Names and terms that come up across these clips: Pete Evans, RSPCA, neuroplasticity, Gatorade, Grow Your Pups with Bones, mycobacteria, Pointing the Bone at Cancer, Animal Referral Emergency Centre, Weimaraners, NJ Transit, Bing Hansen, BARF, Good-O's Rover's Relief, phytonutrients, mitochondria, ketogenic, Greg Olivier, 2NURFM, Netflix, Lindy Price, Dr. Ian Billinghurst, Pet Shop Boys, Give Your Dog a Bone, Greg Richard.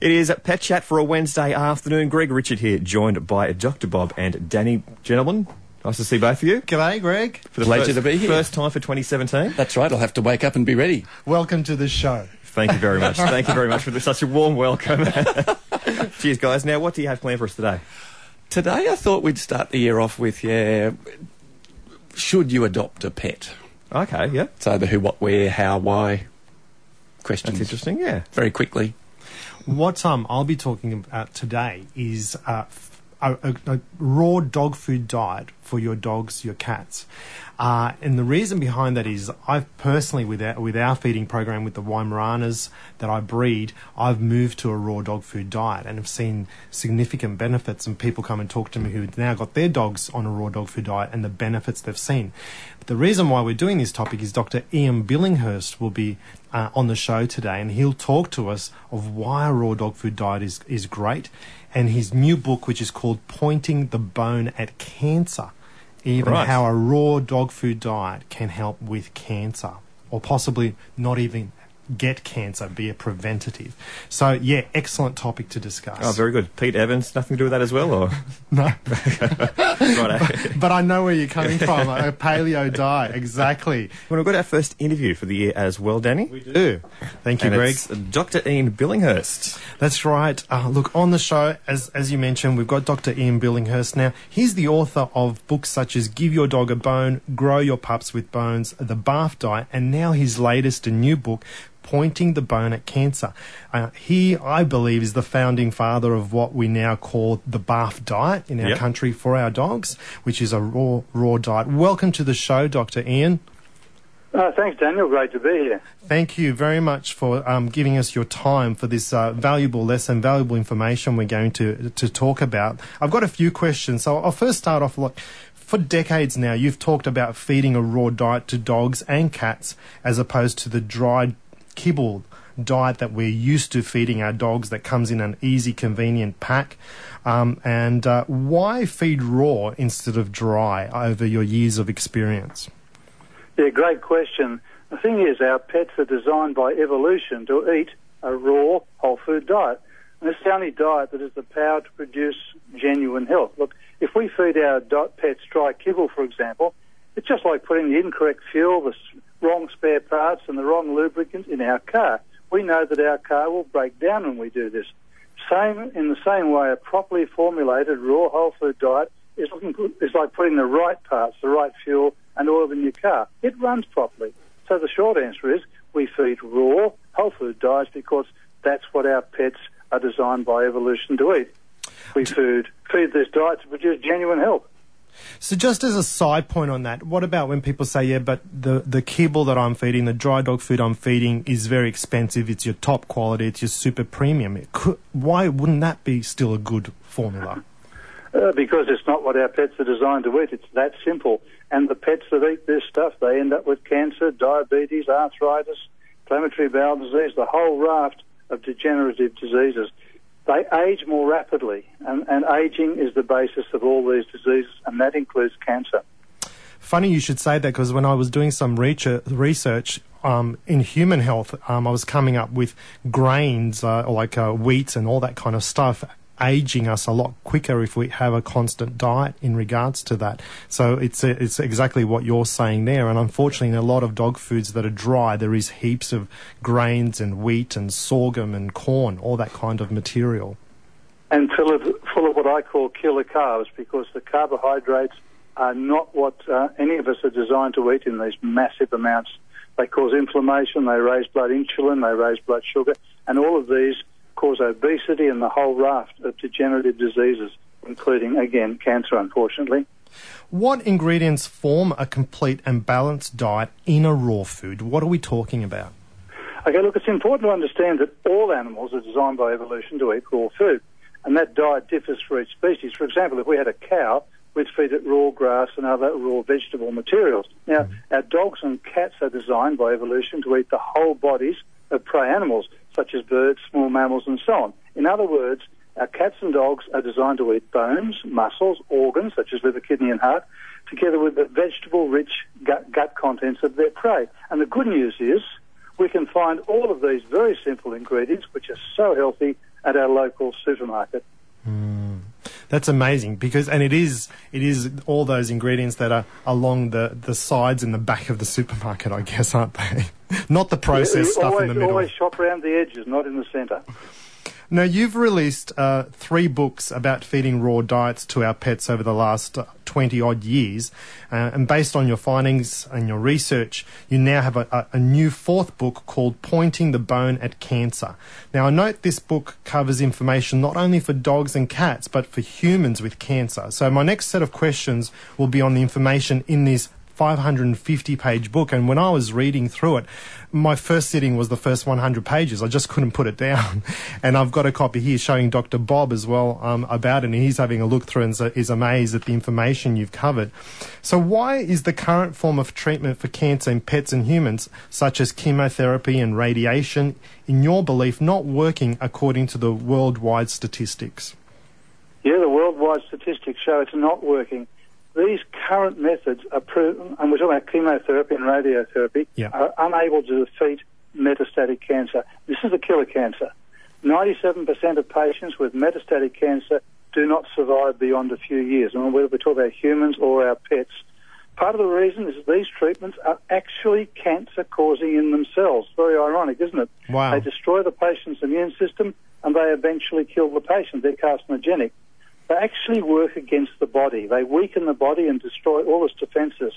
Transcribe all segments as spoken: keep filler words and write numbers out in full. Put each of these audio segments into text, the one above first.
It is Pet Chat for a Wednesday afternoon. Greg Richard here, joined by Doctor Bob and Danny. Gentlemen, nice to see both of you. G'day, Greg. For the Glad first, you to be here. First time for twenty seventeen. That's right. I'll have to wake up and be ready. Welcome to the show. Thank you very much. Thank you very much for such a warm welcome. Cheers, guys. Now, what do you have planned for us today? Today, I thought we'd start the year off with, yeah, should you adopt a pet? Okay, yeah. So the who, what, where, how, why questions. That's interesting, yeah. Very quickly. What um, I'll be talking about today is uh, a, a, a raw dog food diet for your dogs, your cats. Uh, and the reason behind that is I've personally, with our, with our feeding program, with the Weimaraners that I breed, I've moved to a raw dog food diet and have seen significant benefits. And people come and talk to me who've now got their dogs on a raw dog food diet and the benefits they've seen. But the reason why we're doing this topic is Doctor Ian Billinghurst will be Uh, on the show today, and he'll talk to us of why a raw dog food diet is, is great, and his new book, which is called Pointing the Bone at Cancer, even right. how a raw dog food diet can help with cancer, or possibly not even get cancer, be a preventative. So, yeah, excellent topic to discuss. Oh, very good. Pete Evans, nothing to do with that as well, or? No. But, but I know where you're coming from, a paleo diet, exactly. Well, we've got our first interview for the year as well, Danny. We do. Thank you, and Greg. It's Doctor Ian Billinghurst. That's right. Uh, look, on the show, as as you mentioned, we've got Doctor Ian Billinghurst. Now, he's the author of books such as Give Your Dog a Bone, Grow Your Pups with Bones, The B A R F Diet, and now his latest and new book, Pointing the Bone at Cancer. Uh, he, I believe, is the founding father of what we now call the B A R F diet in our yep. country for our dogs, which is a raw, raw diet. Welcome to the show, Doctor Ian. Uh, thanks, Daniel. Great to be here. Thank you very much for um, giving us your time for this uh, valuable lesson, valuable information we're going to, to talk about. I've got a few questions, so I'll first start off like, for decades now, you've talked about feeding a raw diet to dogs and cats as opposed to the dried kibble diet that we're used to feeding our dogs that comes in an easy, convenient pack. Um, and uh, why feed raw instead of dry over your years of experience? Yeah, great question. The thing is, our pets are designed by evolution to eat a raw, whole food diet. And it's the only diet that has the power to produce genuine health. Look, if we feed our pets dry kibble, for example, it's just like putting the incorrect fuel, the wrong spare parts and the wrong lubricants in our car. We know that our car will break down when we do this. Same in the same way, a properly formulated raw whole food diet is looking good. It's like putting the right parts, the right fuel and oil in your car. It runs properly. So the short answer is we feed raw whole food diets because that's what our pets are designed by evolution to eat. We food, feed this diet to produce genuine health. So just as a side point on that, what about when people say, yeah, but the, the kibble that I'm feeding, the dry dog food I'm feeding is very expensive, it's your top quality, it's your super premium. It could, why wouldn't that be still a good formula? Uh, because it's not what our pets are designed to eat. It's that simple. And the pets that eat this stuff, they end up with cancer, diabetes, arthritis, inflammatory bowel disease, the whole raft of degenerative diseases. They age more rapidly, and, and ageing is the basis of all these diseases, and that includes cancer. Funny you should say that, because when I was doing some research um, in human health, um, I was coming up with grains uh, like uh, wheat and all that kind of stuff, aging us a lot quicker if we have a constant diet in regards to that. So it's a, it's exactly what you're saying there. And unfortunately, in a lot of dog foods that are dry, there is heaps of grains and wheat and sorghum and corn, all that kind of material. And full of, full of what I call killer carbs, because the carbohydrates are not what uh, any of us are designed to eat in these massive amounts. They cause inflammation, they raise blood insulin, they raise blood sugar, and all of these cause obesity and the whole raft of degenerative diseases, including, again, cancer, unfortunately. What ingredients form a complete and balanced diet in a raw food? What are we talking about? Okay, look, it's important to understand that all animals are designed by evolution to eat raw food, and that diet differs for each species. For example, if we had a cow, we'd feed it raw grass and other raw vegetable materials. Now, mm. our dogs and cats are designed by evolution to eat the whole bodies of prey animals, such as birds, small mammals, and so on. In other words, our cats and dogs are designed to eat bones, muscles, organs, such as liver, kidney, and heart, together with the vegetable-rich gut, gut contents of their prey. And the good news is we can find all of these very simple ingredients, which are so healthy, at our local supermarket. Mm. That's amazing, because and it is it is all those ingredients that are along the, the sides and the back of the supermarket, I guess, aren't they? Not the processed yeah, stuff always, in the middle. Always shop around the edges, not in the centre. Now, you've released uh, three books about feeding raw diets to our pets over the last twenty-odd years, uh, and based on your findings and your research, you now have a, a new fourth book called Pointing the Bone at Cancer. Now, I note this book covers information not only for dogs and cats, but for humans with cancer. So my next set of questions will be on the information in this five hundred fifty page book, and when I was reading through it, my first sitting was the first one hundred pages. I just couldn't put it down, and I've got a copy here showing Doctor Bob as well um, about it, and he's having a look through and is amazed at the information you've covered. So why is the current form of treatment for cancer in pets and humans, such as chemotherapy and radiation, in your belief, not working according to the worldwide statistics? Yeah, the worldwide statistics show it's not working. These current methods are proven, and we're talking about chemotherapy and radiotherapy, yeah. are unable to defeat metastatic cancer. This is a killer cancer. ninety-seven percent of patients with metastatic cancer do not survive beyond a few years, and whether we talk about humans or our pets. Part of the reason is that these treatments are actually cancer-causing in themselves. Very ironic, isn't it? Wow. They destroy the patient's immune system, and they eventually kill the patient. They're carcinogenic. They actually work against the body. They weaken the body and destroy all its defences,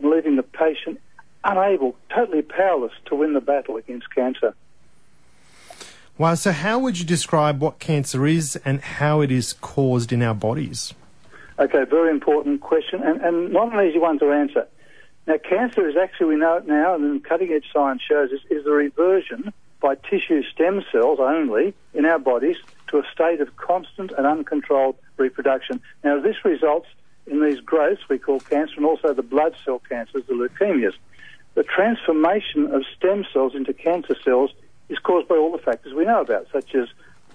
leaving the patient unable, totally powerless to win the battle against cancer. Wow, so how would you describe what cancer is and how it is caused in our bodies? Okay, very important question, and, and not an easy one to answer. Now, cancer is actually, we know it now, and cutting-edge science shows this, is the reversion by tissue stem cells only in our bodies to a state of constant and uncontrolled reproduction. Now, this results in these growths we call cancer, and also the blood cell cancers, the leukemias. The transformation of stem cells into cancer cells is caused by all the factors we know about, such as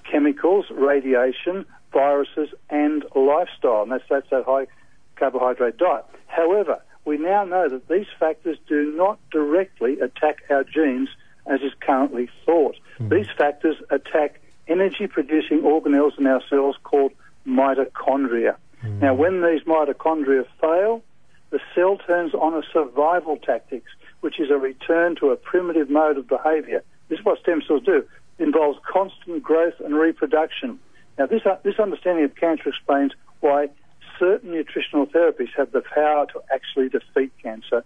chemicals, radiation, viruses, and lifestyle, and that's, that's that high carbohydrate diet. However, we now know that these factors do not directly attack our genes, as is currently thought. Mm. These factors attack energy-producing organelles in our cells called mitochondria. Mm. Now, when these mitochondria fail, the cell turns on a survival tactics, which is a return to a primitive mode of behaviour. This is what stem cells do. It involves constant growth and reproduction. Now, this, uh, this understanding of cancer explains why certain nutritional therapies have the power to actually defeat cancer,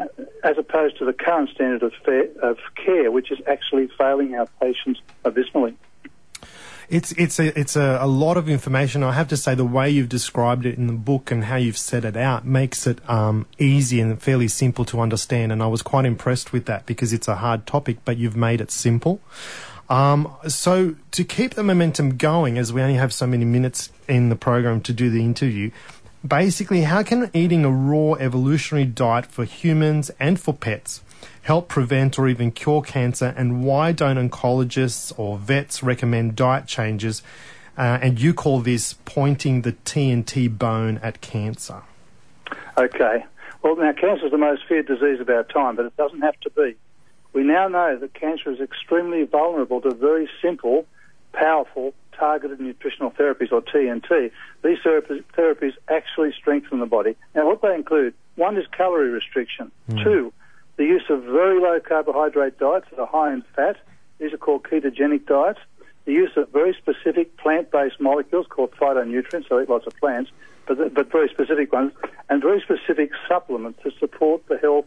uh, as opposed to the current standard of, fair, of care, which is actually failing our patients abysmally. It's it's a it's a, a lot of information. I have to say, the way you've described it in the book and how you've set it out makes it um, easy and fairly simple to understand. And I was quite impressed with that, because it's a hard topic, but you've made it simple. Um, so to keep the momentum going, as we only have so many minutes in the program to do the interview, basically, how can eating a raw evolutionary diet for humans and for pets help prevent or even cure cancer, and why don't oncologists or vets recommend diet changes? Uh, and you call this pointing the T N T bone at cancer. Okay. Well, now, cancer is the most feared disease of our time, but it doesn't have to be. We now know that cancer is extremely vulnerable to very simple, powerful, targeted nutritional therapies, or T N T. These therapies actually strengthen the body. Now, what they include, one is calorie restriction. Mm. Two, the use of very low carbohydrate diets that are high in fat. These are called ketogenic diets. The use of very specific plant-based molecules called phytonutrients, so eat lots of plants, but, but very specific ones, and very specific supplements to support the health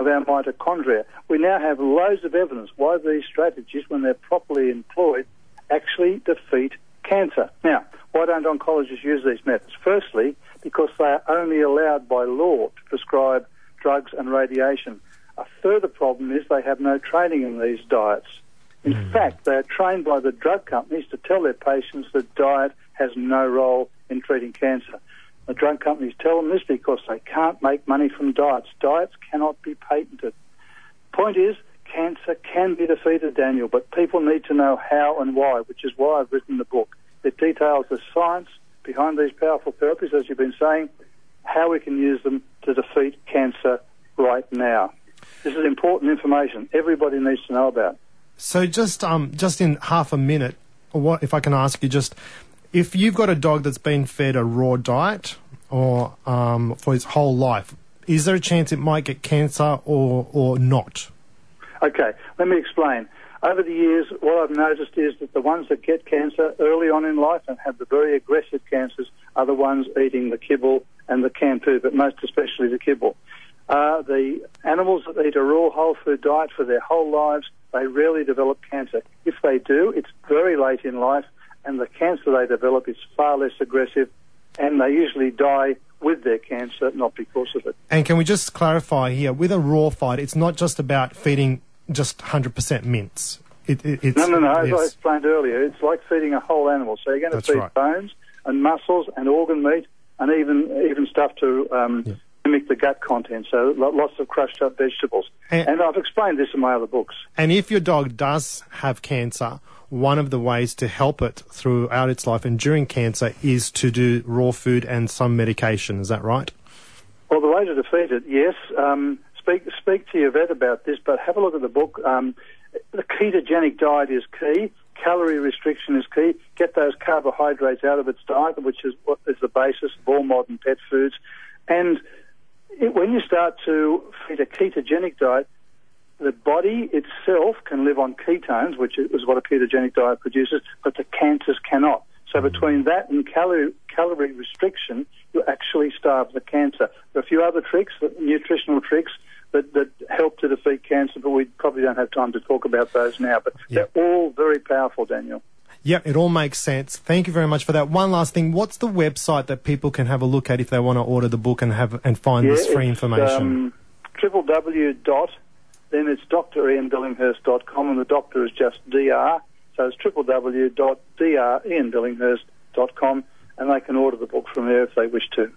of our mitochondria. We now have loads of evidence why these strategies, when they're properly employed, actually defeat cancer. Now, why don't oncologists use these methods? Firstly, because they are only allowed by law to prescribe drugs and radiation. A further problem is they have no training in these diets. In mm. fact, they are trained by the drug companies to tell their patients that diet has no role in treating cancer. The drug companies tell them this because they can't make money from diets. Diets cannot be patented. Point is, cancer can be defeated, Daniel, but people need to know how and why, which is why I've written the book. It details the science behind these powerful therapies, as you've been saying, how we can use them to defeat cancer right now. This is important information everybody needs to know about. So just um, just in half a minute, what, if I can ask you just, if you've got a dog that's been fed a raw diet or um, for its whole life, is there a chance it might get cancer or, or not? Okay, let me explain. Over the years, what I've noticed is that the ones that get cancer early on in life and have the very aggressive cancers are the ones eating the kibble and the canned food, but most especially the kibble. Uh, the animals that eat a raw whole food diet for their whole lives, they rarely develop cancer. If they do, it's very late in life, and the cancer they develop is far less aggressive, and they usually die with their cancer, not because of it. And can we just clarify here, with a raw fight, it's not just about feeding just one hundred percent mince. It, it, it's, no, no, no, as yes. I explained earlier, it's like feeding a whole animal. So you're going to That's feed right. bones and muscles and organ meat and even even stuff to um, yeah. mimic the gut content, so lots of crushed up vegetables. And, and I've explained this in my other books. And if your dog does have cancer, one of the ways to help it throughout its life and during cancer is to do raw food and some medication. Is that right? Well, the way to defeat it, yes. Um, speak speak to your vet about this, but have a look at the book. Um, the ketogenic diet is key. Calorie restriction is key. Get those carbohydrates out of its diet, which is what is the basis of all modern pet foods. And it, when you start to feed a ketogenic diet, the body itself can live on ketones, which is what a ketogenic diet produces, but the cancers cannot. So between that and calorie, calorie restriction, you actually starve the cancer. There are a few other tricks, nutritional tricks, that, that help to defeat cancer, but we probably don't have time to talk about those now. But yep. they're all very powerful, Daniel. Yeah, it all makes sense. Thank you very much for that. One last thing, what's the website that people can have a look at if they want to order the book and have and find yeah, this free information? Um, www dot Then it's dr ian billinghurst dot com, and the doctor is just D R, so it's www dot dr ian billinghurst dot com, and they can order the book from there if they wish to.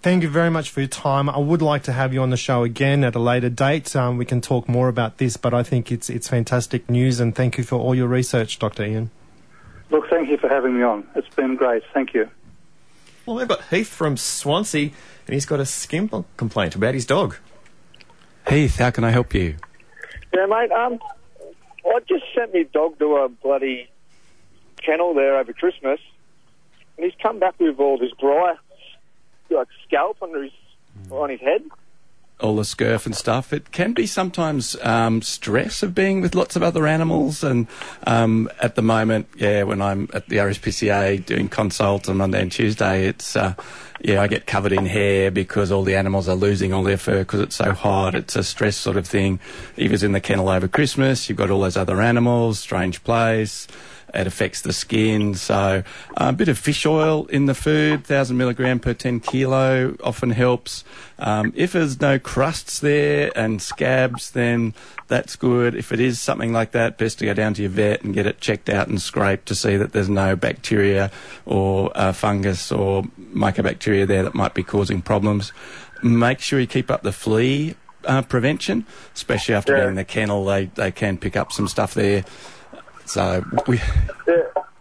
Thank you very much for your time. I would like to have you on the show again at a later date. Um, we can talk more about this, but I think it's it's fantastic news, and thank you for all your research, Doctor Ian. Look, thank you for having me on. It's been great. Thank you. Well, I've got Heath from Swansea, and he's got a skin complaint about his dog. Heath, how can I help you? Yeah, mate, um, I just sent my dog to a bloody kennel there over Christmas, and he's come back with all this dry, like, scalp under his, mm. on his head. All the scurf and stuff. It can be sometimes um, stress of being with lots of other animals, and um, at the moment, yeah, when I'm at the R S P C A doing consults on Monday and Tuesday, it's uh, yeah, I get covered in hair because all the animals are losing all their fur because it's so hot. It's a stress sort of thing. If it's in the kennel over Christmas, you've got all those other animals, strange place. It affects the skin, so a bit of fish oil in the food, one thousand milligram per ten kilo often helps. Um, if there's no crusts there and scabs, then that's good. If it is something like that, best to go down to your vet and get it checked out and scraped to see that there's no bacteria or uh, fungus or mycobacteria there that might be causing problems. Make sure you keep up the flea uh, prevention, especially after yeah. being in the kennel. They, they can pick up some stuff there. So we, yeah,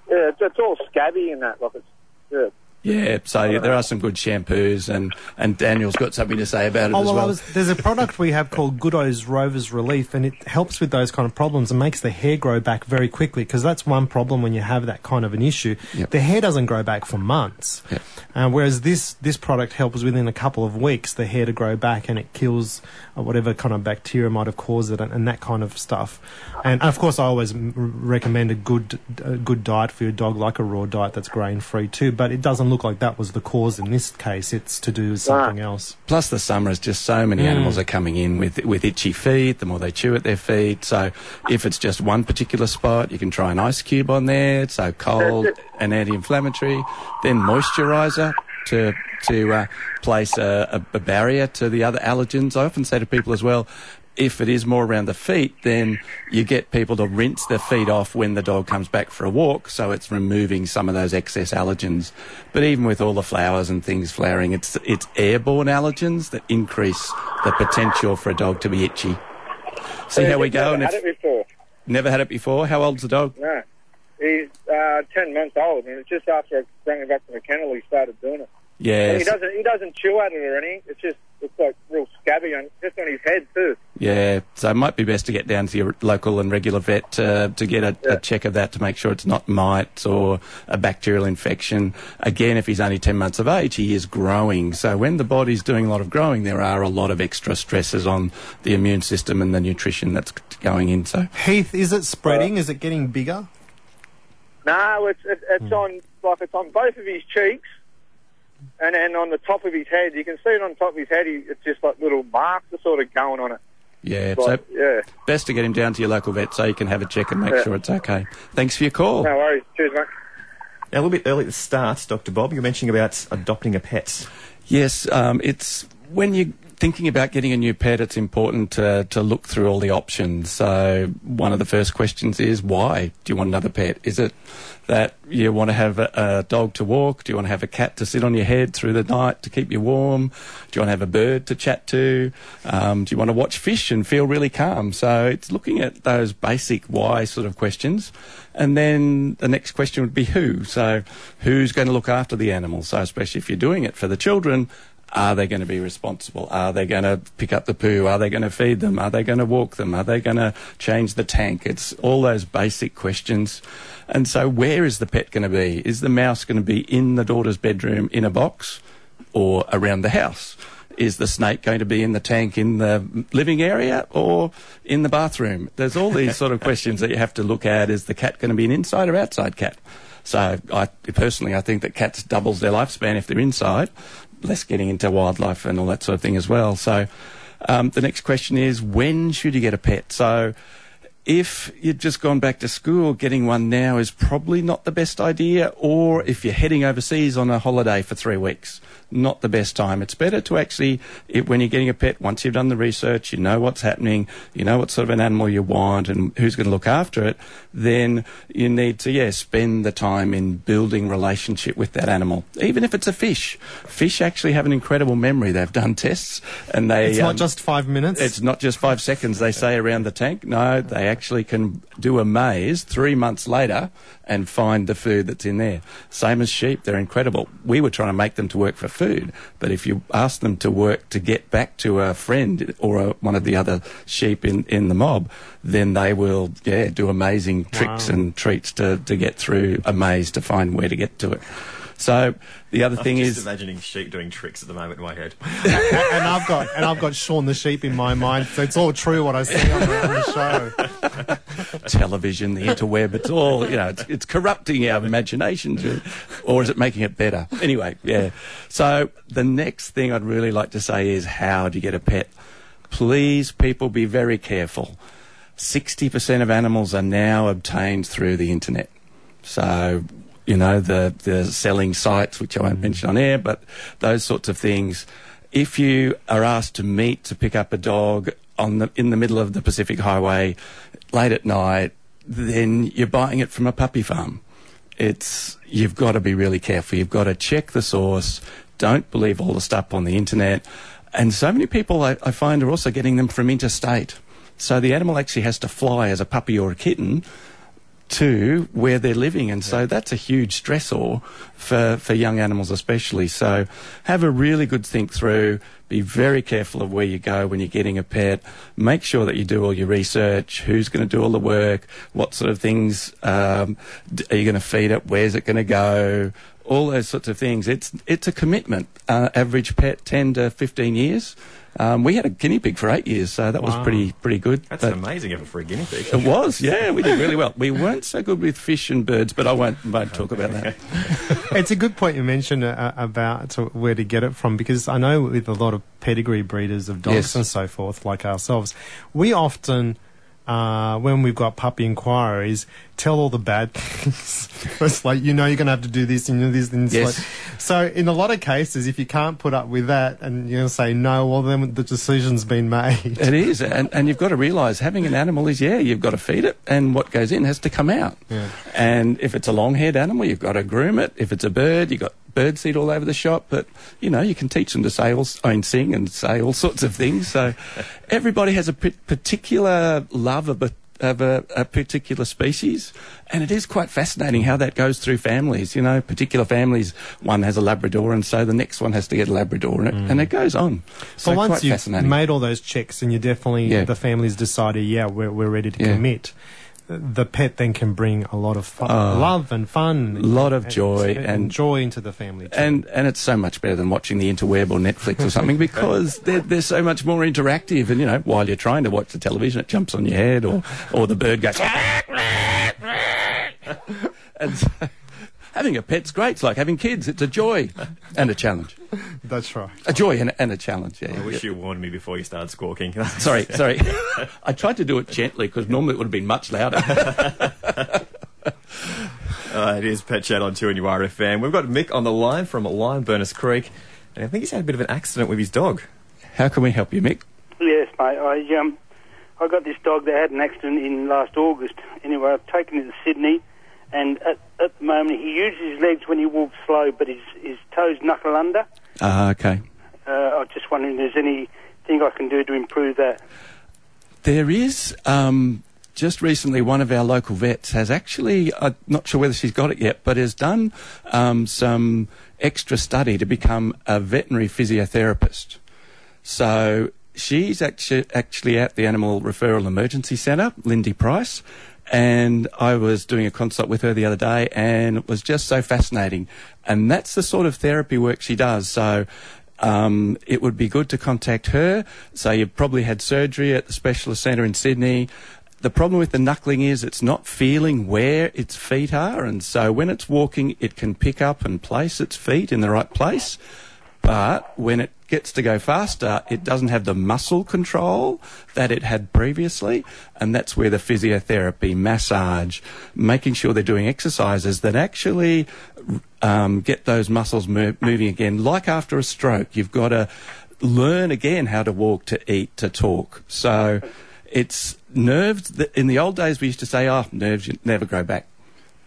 yeah, it's all scabby and that, like it's, yeah. Yeah, so yeah, there are some good shampoos, and, and Daniel's got something to say about it oh, as well. well. I was, there's a product we have called Good-O's Rover's Relief, and it helps with those kind of problems and makes the hair grow back very quickly, because that's one problem when you have that kind of an issue. Yep. The hair doesn't grow back for months, yep. uh, whereas this, this product helps within a couple of weeks the hair to grow back, and it kills whatever kind of bacteria might have caused it and, and that kind of stuff. And, of course, I always m- recommend a good, a good diet for your dog, like a raw diet that's grain-free too, but it doesn't look like that was the cause in this case. It's to do with something ah. else. Plus the summer is just so many mm. animals are coming in with with itchy feet. The more they chew at their feet, so if it's just one particular spot, you can try an ice cube on there. So cold and anti-inflammatory, then moisturiser to to uh, place a, a barrier to the other allergens. I often say to people as well, if it is more around the feet, then you get people to rinse their feet off when the dog comes back for a walk, so it's removing some of those excess allergens. But even with all the flowers and things flowering, it's it's airborne allergens that increase the potential for a dog to be itchy. See how we go. Never had it before. Never had it before? How old's the dog? No. He's uh, ten months old, and it's just after I brought him back from the kennel he started doing it. Yeah. He doesn't, he doesn't chew at it or anything. It's just, it's like real scabby on, just on his head too. Yeah, so it might be best to get down to your local and regular vet uh, to get a, yeah. a check of that to make sure it's not mites or a bacterial infection. Again, if he's only ten months of age, he is growing. So when the body's doing a lot of growing, there are a lot of extra stresses on the immune system and the nutrition that's going in. So Heath, is it spreading? Is it getting bigger? No, it's it, it's mm. on like it's on both of his cheeks. And then on the top of his head, you can see it on top of his head, he, it's just like little marks are sort of going on it. Yeah, like, so yeah. best to get him down to your local vet so you can have a check and make yeah. sure it's okay. Thanks for your call. No worries. Cheers, mate. Now, a little bit early at the start, Doctor Bob, you were mentioning about adopting a pet. Yes, um, it's when you... thinking about getting a new pet, it's important to, to look through all the options. So one of the first questions is, why do you want another pet? Is it that you want to have a, a dog to walk? Do you want to have a cat to sit on your head through the night to keep you warm? Do you want to have a bird to chat to? Um, do you want to watch fish and feel really calm? So it's looking at those basic why sort of questions. And then the next question would be who. So who's going to look after the animal? So especially if you're doing it for the children, are they going to be responsible? Are they going to pick up the poo? Are they going to feed them? Are they going to walk them? Are they going to change the tank? It's all those basic questions. And so where is the pet going to be? Is the mouse going to be in the daughter's bedroom in a box or around the house? Is the snake going to be in the tank in the living area or in the bathroom? There's all these sort of questions that you have to look at. Is the cat going to be an inside or outside cat? So I personally, I think that cats doubles their lifespan if they're inside, less getting into wildlife and all that sort of thing as well. So um, the next question is, when should you get a pet? So if you've just gone back to school, getting one now is probably not the best idea, or if you're heading overseas on a holiday for three weeks, not the best time. It's better to actually, it, when you're getting a pet, once you've done the research, you know what's happening, you know what sort of an animal you want and who's going to look after it, then you need to, yeah, spend the time in building relationship with that animal. Even if it's a fish. Fish actually have an incredible memory. They've done tests and they... It's not um, just five minutes? It's not just five seconds, they say, around the tank. No, they actually can do a maze three months later and find the food that's in there. Same as sheep, they're incredible. We were trying to make them to work for food, but if you ask them to work to get back to a friend or a, one of the other sheep in, in the mob, then they will yeah do amazing tricks wow. and treats to, to get through a maze to find where to get to it. So the other I'm thing just is imagining sheep doing tricks at the moment in my head. and I've got and I've got Sean the sheep in my mind. So it's all true what I see on the show. Television, the interweb, it's all, you know, it's, it's corrupting our imagination, or is it making it better? Anyway, yeah. So the next thing I'd really like to say is, how do you get a pet? Please, people, be very careful. sixty percent of animals are now obtained through the internet. So you know, the, the selling sites, which I won't mention on air, but those sorts of things. If you are asked to meet to pick up a dog on the, in the middle of the Pacific Highway late at night, then you're buying it from a puppy farm. It's, you've got to be really careful. You've got to check the source. Don't believe all the stuff on the internet. And so many people I, I find are also getting them from interstate. So the animal actually has to fly as a puppy or a kitten to where they're living, and so that's a huge stressor for, for young animals especially. So have a really good think through, be very careful of where you go when you're getting a pet, make sure that you do all your research, who's going to do all the work, what sort of things um, are you going to feed it, where's it going to go, all those sorts of things. It's it's a commitment. Uh, average pet, ten to fifteen years. Um, we had a guinea pig for eight years, so that wow. was pretty pretty good. That's but an amazing effort for a guinea pig. It was, yeah, we did really well. We weren't so good with fish and birds, but I won't, won't talk about that. It's a good point you mentioned uh, about where to get it from, because I know with a lot of pedigree breeders of dogs yes. and so forth, like ourselves, we often... Uh, when we've got puppy inquiries, tell all the bad things. It's like, you know, you're going to have to do this and you know, this and this. Yes. Like, so in a lot of cases, if you can't put up with that and you're going to say no, well, then the decision's been made. It is. And, and you've got to realise having an animal is, yeah, you've got to feed it and what goes in has to come out. Yeah. And if it's a long-haired animal, you've got to groom it. If it's a bird, you've got bird seed all over the shop, but you know, you can teach them to say all, I mean, sing and say all sorts of things. So everybody has a p- particular love of a, of a, a particular species. And it is quite fascinating how that goes through families. You know, particular families, one has a Labrador, and so the next one has to get a Labrador, and it, mm. and it goes on. So but once quite you've fascinating. made all those checks, and you definitely, yeah. the family's decided, yeah, we're, we're ready to yeah. commit, the pet then can bring a lot of fun, uh, love and fun. A lot of and, joy. And, and joy into the family. Too. And and it's so much better than watching the interweb or Netflix or something, because they're, they're so much more interactive. And, you know, while you're trying to watch the television, it jumps on your head, or, or the bird goes... And so, having a pet's great. It's like having kids. It's a joy and a challenge. That's right. A joy and, and a challenge, yeah. I wish you warned me before you started squawking. sorry, sorry. I tried to do it gently, because normally it would have been much louder. uh, it is Pet Chat on two N U R F M. We've got Mick on the line from Lionburners Creek, and I think he's had a bit of an accident with his dog. How can we help you, Mick? Yes, mate. I, um, I got this dog that had an accident in last August. Anyway, I've taken it to Sydney, and at, at the moment he uses his legs when he walks slow, but his, his toes knuckle under. Ah, uh, okay. Uh, I was just wondering if there's anything I can do to improve that. There is. Um, just recently, one of our local vets has actually, I'm not sure whether she's got it yet, but has done um, some extra study to become a veterinary physiotherapist. So she's actu- actually at the Animal Referral Emergency Centre, Lindy Price, and I was doing a consult with her the other day, and it was just so fascinating. And that's the sort of therapy work she does. So um, it would be good to contact her. So you've probably had surgery at the specialist centre in Sydney. The problem with the knuckling is it's not feeling where its feet are. And so when it's walking, it can pick up and place its feet in the right place. But when it gets to go faster, it doesn't have the muscle control that it had previously, and that's where the physiotherapy, massage, making sure they're doing exercises that actually um, get those muscles mo- moving again. Like after a stroke, you've got to learn again how to walk, to eat, to talk. So it's nerves. That in the old days, we used to say, oh, nerves never grow back.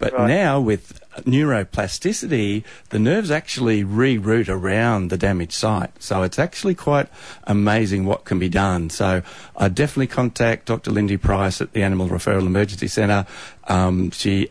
But right. now with neuroplasticity, the nerves actually reroute around the damaged site. So it's actually quite amazing what can be done. So I definitely contact Doctor Lindy Price at the Animal Referral Emergency Centre. Um, she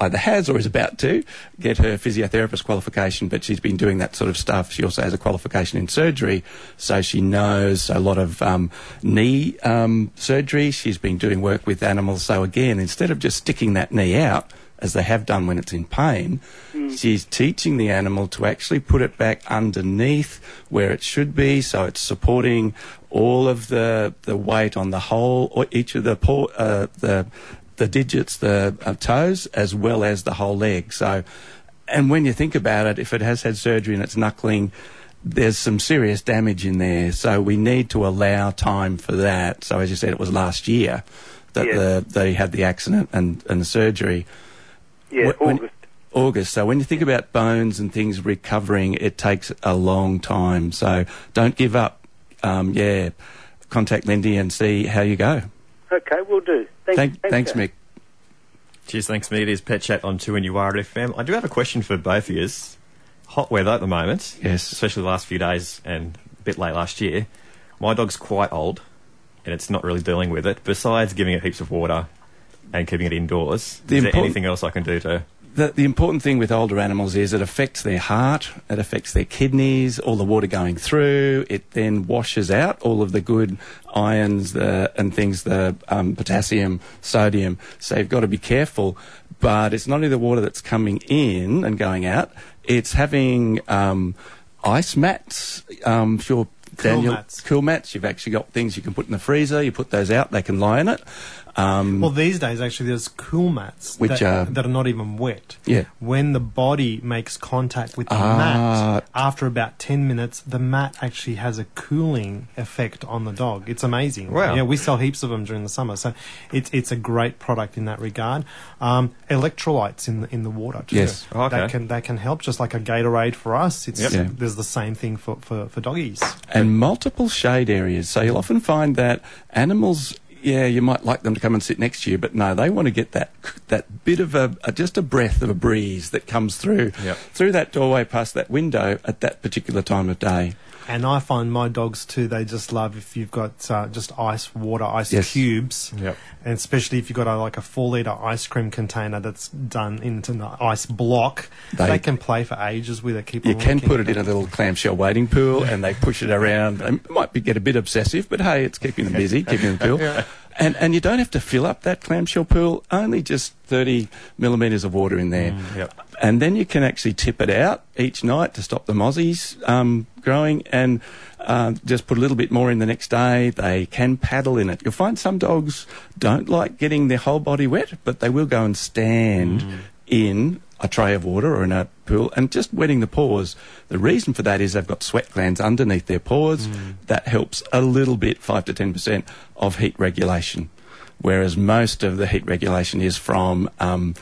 either has or is about to get her physiotherapist qualification, but she's been doing that sort of stuff. She also has a qualification in surgery, so she knows a lot of um, knee um, surgery. She's been doing work with animals. So again, instead of just sticking that knee out, as they have done when it's in pain, mm. she's teaching the animal to actually put it back underneath where it should be, so it's supporting all of the the weight on the whole, or each of the paw, uh, the the digits, the uh, toes, as well as the whole leg. So, and when you think about it, if it has had surgery and it's knuckling, there's some serious damage in there. So we need to allow time for that. So as you said, it was last year that yeah. the they had the accident and and the surgery. Yeah, when, August. August. So when you think about bones and things recovering, it takes a long time. So don't give up. Um, yeah, contact Lindy and see how you go. Okay, we'll do. Thanks, Thank, thanks, thanks Mick. Cheers, thanks, Mick. It is Pet Chat on two N U R F M. I do have a question for both of you. Hot weather at the moment. Yes. Especially the last few days and a bit late last year. My dog's quite old and it's not really dealing with it, besides giving it heaps of water and keeping it indoors. The Is there anything else I can do to... The, the important thing with older animals is it affects their heart, it affects their kidneys, all the water going through, it then washes out all of the good irons the, and things, the um, potassium, sodium, so you've got to be careful. But it's not only the water that's coming in and going out, it's having um, ice mats, um, sure, Daniel, cool mats. cool mats. You've actually got things you can put in the freezer. You put those out, they can lie in it. Um, well, these days, actually, there's cool mats which that, are, that are not even wet. Yeah. When the body makes contact with the uh, mat, after about ten minutes, the mat actually has a cooling effect on the dog. It's amazing. Wow. Yeah, we sell heaps of them during the summer, so it's it's a great product in that regard. Um, electrolytes in the, in the water, too. Yes. Oh, okay. That can, that can help, just like a Gatorade for us. It's yep. yeah. There's the same thing for, for, for doggies. And multiple shade areas. So you'll often find that animals... Yeah, you might like them to come and sit next to you, but no, they want to get that that bit of a, a just a breath of a breeze that comes through yep. through that doorway, past that window at that particular time of day. And I find my dogs too, they just love if you've got uh, just ice water, ice yes. cubes. Yep. And especially if you've got a, like a four litre ice cream container that's done into an ice block, they, they can play for ages with it. Keep you can put it in a little clamshell wading pool and they push it around. They might be, get a bit obsessive, but hey, it's keeping them busy, keeping them cool. Yeah. And and you don't have to fill up that clamshell pool, only just thirty millimetres of water in there. Mm, yep. And then you can actually tip it out each night to stop the mozzies um, growing and uh, just put a little bit more in the next day. They can paddle in it. You'll find some dogs don't like getting their whole body wet, but they will go and stand mm. in a tray of water or in a pool and just wetting the paws. The reason for that is they've got sweat glands underneath their paws. Mm. That helps a little bit, five to ten percent of heat regulation, whereas most of the heat regulation is from um,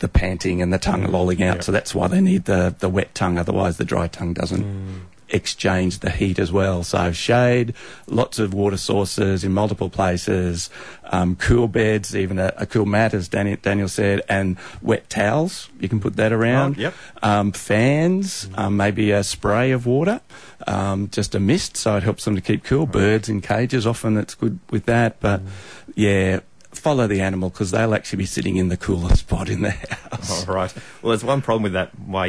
the panting and the tongue lolling out. Yeah. So that's why they need the, the wet tongue, otherwise the dry tongue doesn't mm. exchange the heat as well. So shade, lots of water sources in multiple places, um, cool beds, even a, a cool mat, as Daniel, Daniel said, and wet towels. You can put that around. Oh, yep. Um, fans, mm. um, maybe a spray of water, um, just a mist, so it helps them to keep cool. Birds in cages, often that's good with that. But, mm. yeah, follow the animal because they'll actually be sitting in the coolest spot in the house. All right. Well, there's one problem with that. My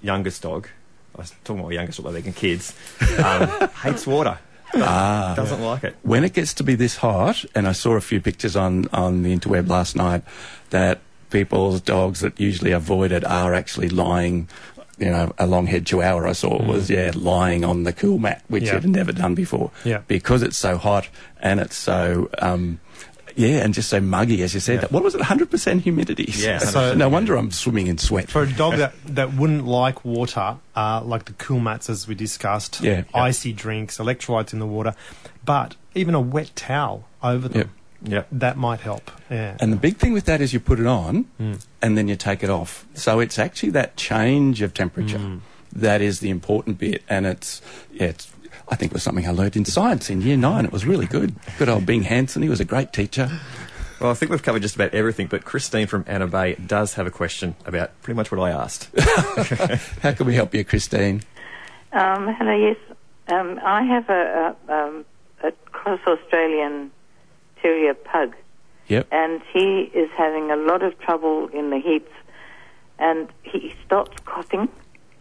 youngest dog, I was talking about my youngest, although they're kids, um, hates water. Ah, doesn't yeah. like it. When it gets to be this hot, and I saw a few pictures on, on the interweb last night, that people's dogs that usually avoid it are actually lying, you know, a long-haired chihuahua I saw mm. was, yeah, lying on the cool mat, which yeah. it had never done before. Yeah. Because it's so hot and it's so... Um, yeah, and just so muggy, as you said. Yeah. What was it, one hundred percent humidity? Yeah. So, no wonder I'm swimming in sweat. For a dog that, that wouldn't like water, uh, like the cool mats, as we discussed, yeah. icy drinks, electrolytes in the water, but even a wet towel over them, yeah. Yeah. that might help. Yeah. And the big thing with that is you put it on mm. and then you take it off. So it's actually that change of temperature mm. that is the important bit, and it's... Yeah, it's I think it was something I learned in science in year nine. It was really good. Good old Bing Hansen. He was a great teacher. Well, I think we've covered just about everything, but Christine from Anna Bay does have a question about pretty much what I asked. How can we help you, Christine? Um, hello, yes. Um, I have a, a, um, a cross-Australian terrier pug. Yep. And he is having a lot of trouble in the heats, and he starts coughing.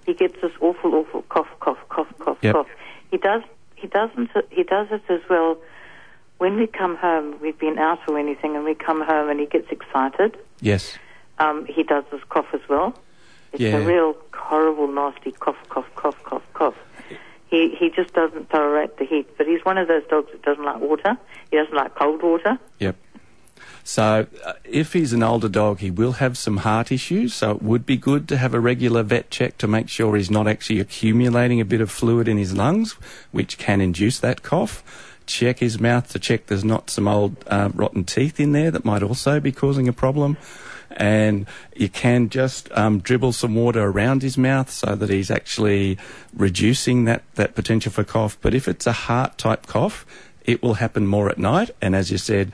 He gets this awful, awful cough, cough, cough, cough, yep. cough. He does. He doesn't. He does it as well. When we come home, we've been out or anything, and we come home, and he gets excited. Yes. Um, he does this cough as well. It's yeah. a real horrible, nasty cough, cough, cough, cough, cough. He he just doesn't tolerate the heat. But he's one of those dogs that doesn't like water. He doesn't like cold water. Yep. So uh, if he's an older dog, he will have some heart issues, so it would be good to have a regular vet check to make sure he's not actually accumulating a bit of fluid in his lungs, which can induce that cough. Check his mouth to check there's not some old uh, rotten teeth in there that might also be causing a problem. And you can just um, dribble some water around his mouth so that he's actually reducing that, that potential for cough. But if it's a heart-type cough, it will happen more at night, and as you said...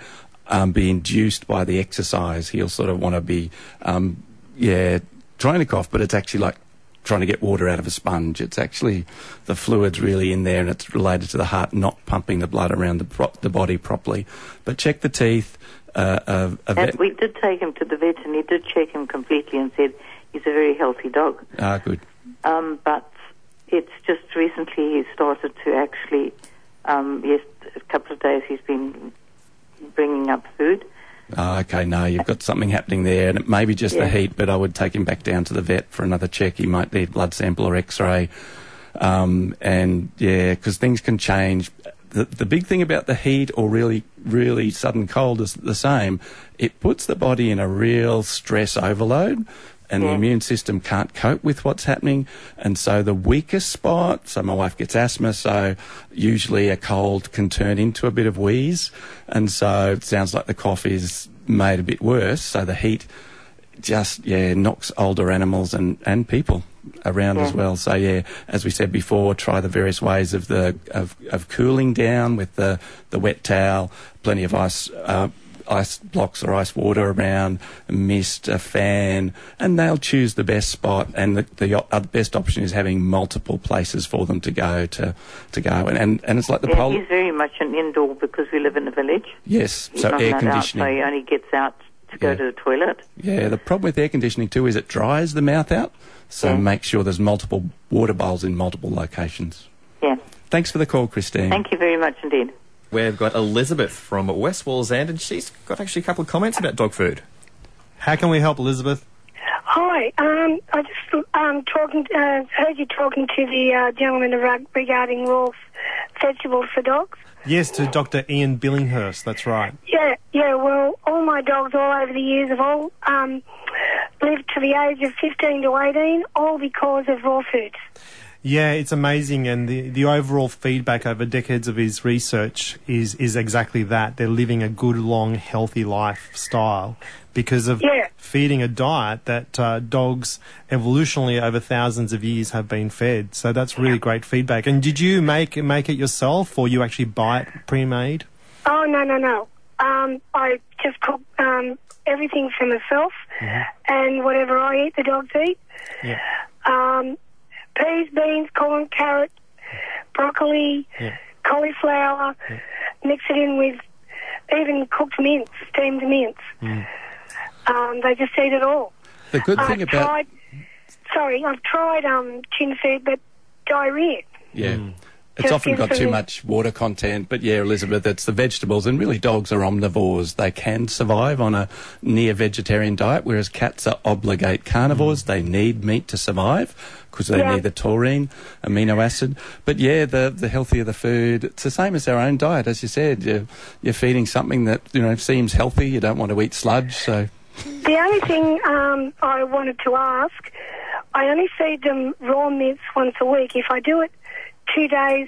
Um, be induced by the exercise. He'll sort of want to be, um, yeah, trying to cough, but it's actually like trying to get water out of a sponge. It's actually the fluid's really in there, and it's related to the heart not pumping the blood around the, pro the body properly. But check the teeth. Uh, uh, a vet and we did take him to the vet, and he did check him completely and said he's a very healthy dog. Ah, good. Um, but it's just recently he started to actually, um, yes, a couple of days he's been... bringing up food. Oh, okay, no, you've got something happening there, and it may be just yeah. the heat, but I would take him back down to the vet for another check. He might need blood sample or x-ray, um, and, yeah, because things can change. The, the big thing about the heat or really, really sudden cold is the same. It puts the body in a real stress overload, and yeah. the immune system can't cope with what's happening. And so the weakest spot, so my wife gets asthma, so usually a cold can turn into a bit of wheeze. And so it sounds like the cough is made a bit worse. So the heat just, yeah, knocks older animals and, and people around yeah. as well. So, yeah, as we said before, try the various ways of the of, of cooling down with the, the wet towel, plenty of ice uh, ice blocks or ice water around, a mist, a fan, and they'll choose the best spot. And the, the uh, best option is having multiple places for them to go to, to go. And, and, and it's like the... Yeah, pol- he's very much an indoor because we live in the village. Yes, he's so air conditioning. Out, so he only gets out to go yeah. to the toilet. Yeah, the problem with air conditioning too is it dries the mouth out, so yeah. make sure there's multiple water bowls in multiple locations. Yeah. Thanks for the call, Christine. Thank you very much indeed. We've got Elizabeth from West Wallsend, and she's got actually a couple of comments about dog food. How can we help, Elizabeth? Hi, um, I just um, talking, uh, heard you talking to the uh, gentleman regarding raw vegetables for dogs. Yes, to Doctor Ian Billinghurst, that's right. Yeah, yeah, well, all my dogs all over the years have all um, lived to the age of fifteen to eighteen, all because of raw foods. Yeah, it's amazing, and the, the overall feedback over decades of his research is, is exactly that. They're living a good, long, healthy lifestyle because of yeah. feeding a diet that uh, dogs evolutionally over thousands of years have been fed. So that's really great feedback. And did you make make it yourself, or you actually buy it pre-made? Oh, no, no, no. Um, I just cook um, everything for myself, yeah. and whatever I eat, the dogs eat. Yeah. Um, peas, beans, corn, carrot, broccoli, yeah. cauliflower, yeah. mix it in with even cooked mince, steamed mince. Mm. Um, they just eat it all. The good thing I've about... Tried, sorry, I've tried um, tin food, but diarrhea. Yeah. Mm. It's often got too much water content, but yeah, Elizabeth, it's the vegetables, and really dogs are omnivores. They can survive on a near-vegetarian diet, whereas cats are obligate carnivores. Mm. They need meat to survive because they yeah. need the taurine, amino acid. But yeah, the the healthier the food, it's the same as our own diet, as you said. You're, you're feeding something that, you know, seems healthy. You don't want to eat sludge, so... The only thing um, I wanted to ask, I only feed them raw mince once a week. If I do it two days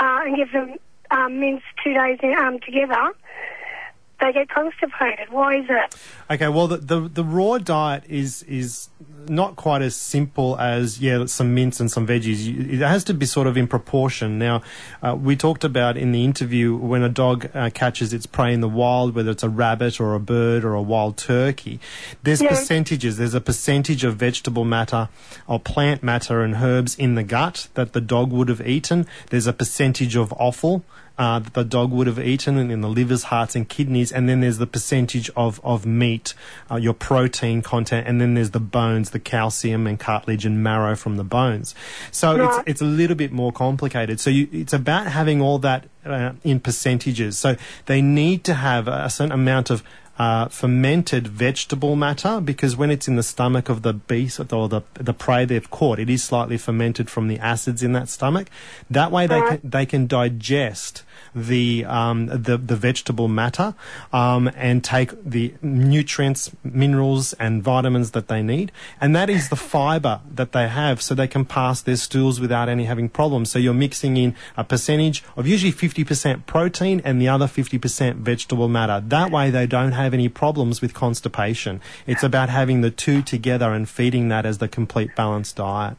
uh, and give them um, mince two days in, um, together, they get constipated. Why is that? Okay, well, the, the, the raw diet is is not quite as simple as, yeah, some mince and some veggies. It has to be sort of in proportion. Now, uh, we talked about in the interview when a dog uh, catches its prey in the wild, whether it's a rabbit or a bird or a wild turkey, there's yeah. percentages. There's a percentage of vegetable matter or plant matter and herbs in the gut that the dog would have eaten. There's a percentage of offal Uh, that the dog would have eaten, and in the livers, hearts and kidneys, and then there's the percentage of, of meat, uh, your protein content, and then there's the bones, the calcium and cartilage and marrow from the bones. So yeah. it's it's a little bit more complicated. So you, it's about having all that uh, in percentages. So they need to have a certain amount of Uh, fermented vegetable matter, because when it's in the stomach of the beast or the the prey they've caught, it is slightly fermented from the acids in that stomach. That way they can, they can digest the um the, the vegetable matter um and take the nutrients, minerals and vitamins that they need, and that is the fiber that they have, so they can pass their stools without any having problems. So you're mixing in a percentage of usually fifty percent protein and the other fifty percent vegetable matter. That way they don't have any problems with constipation. It's about having the two together and feeding that as the complete balanced diet.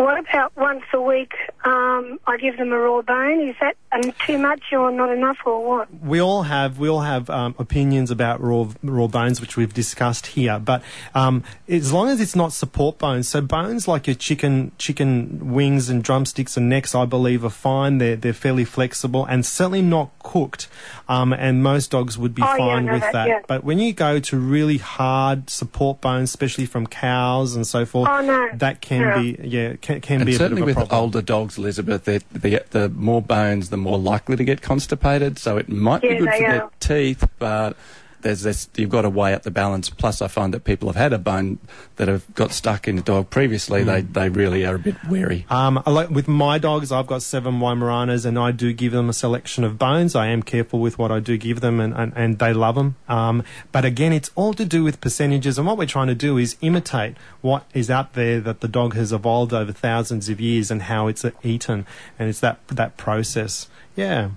What about once a week um, I give them a raw bone? Is that um, too much or not enough or what? We all have we all have um, opinions about raw raw bones, which we've discussed here. But um, as long as it's not support bones, so bones like your chicken chicken wings and drumsticks and necks, I believe, are fine. They're they're fairly flexible and certainly not cooked. Um, and most dogs would be oh, fine yeah, with that. that. Yeah. But when you go to really hard support bones, especially from cows and so forth, oh, no. that can yeah. be yeah. Can Can, can and be certainly a bit of a with older dogs, Elizabeth, the, the, the more bones, the more likely to get constipated. So it might yeah, be good for are. their teeth, but there's this, you've got to weigh up the balance. Plus, I find that people have had a bone that have got stuck in a dog previously. Mm. They they really are a bit wary. Um, like with my dogs, I've got seven Weimaraners, and I do give them a selection of bones. I am careful with what I do give them, and, and, and they love them. Um, but again, it's all to do with percentages, and what we're trying to do is imitate what is out there that the dog has evolved over thousands of years and how it's eaten, and it's that that process. Yeah.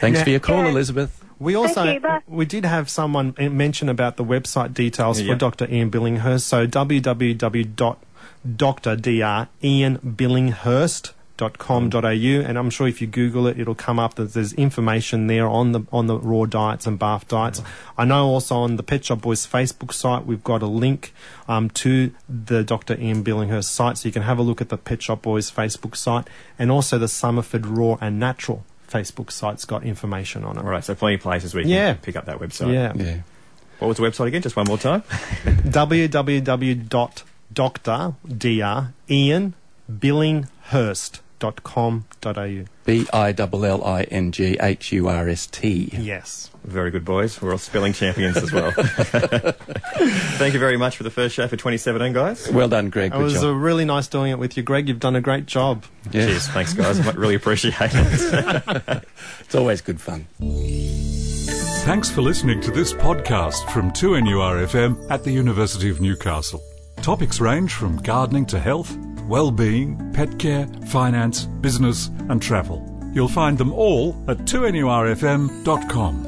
Thanks yeah. for your call, yeah. Elizabeth. We also you, we did have someone mention about the website details yeah. for Doctor Ian Billinghurst. So w w w dot dr ian billinghurst dot com dot com dot a u, and I'm sure if you Google it, it'll come up that there's information there on the on the raw diets and B A R F diets. Yeah. I know also on the Pet Shop Boys Facebook site, we've got a link um, to the Doctor Ian Billinghurst site, so you can have a look at the Pet Shop Boys Facebook site, and also the Somerford Raw and Natural Facebook site's got information on it. All right, so plenty of places where you yeah. can pick up that website. Yeah. yeah. What was the website again? Just one more time. www dot dr ian billinghurst dot com dot a u dot com dot a u B I L L I N G H U R S T. Yes. Very good, boys. We're all spelling champions as well. Thank you very much for the first show for twenty seventeen, guys. Well done, Greg. It good was job. A really nice doing it with you, Greg. You've done a great job. Yes. Cheers. Thanks, guys. I really appreciate it. It's always good fun. Thanks for listening to this podcast from two N U R F M at the University of Newcastle. Topics range from gardening to health, well-being, pet care, finance, business and travel. You'll find them all at two N U R F M dot com.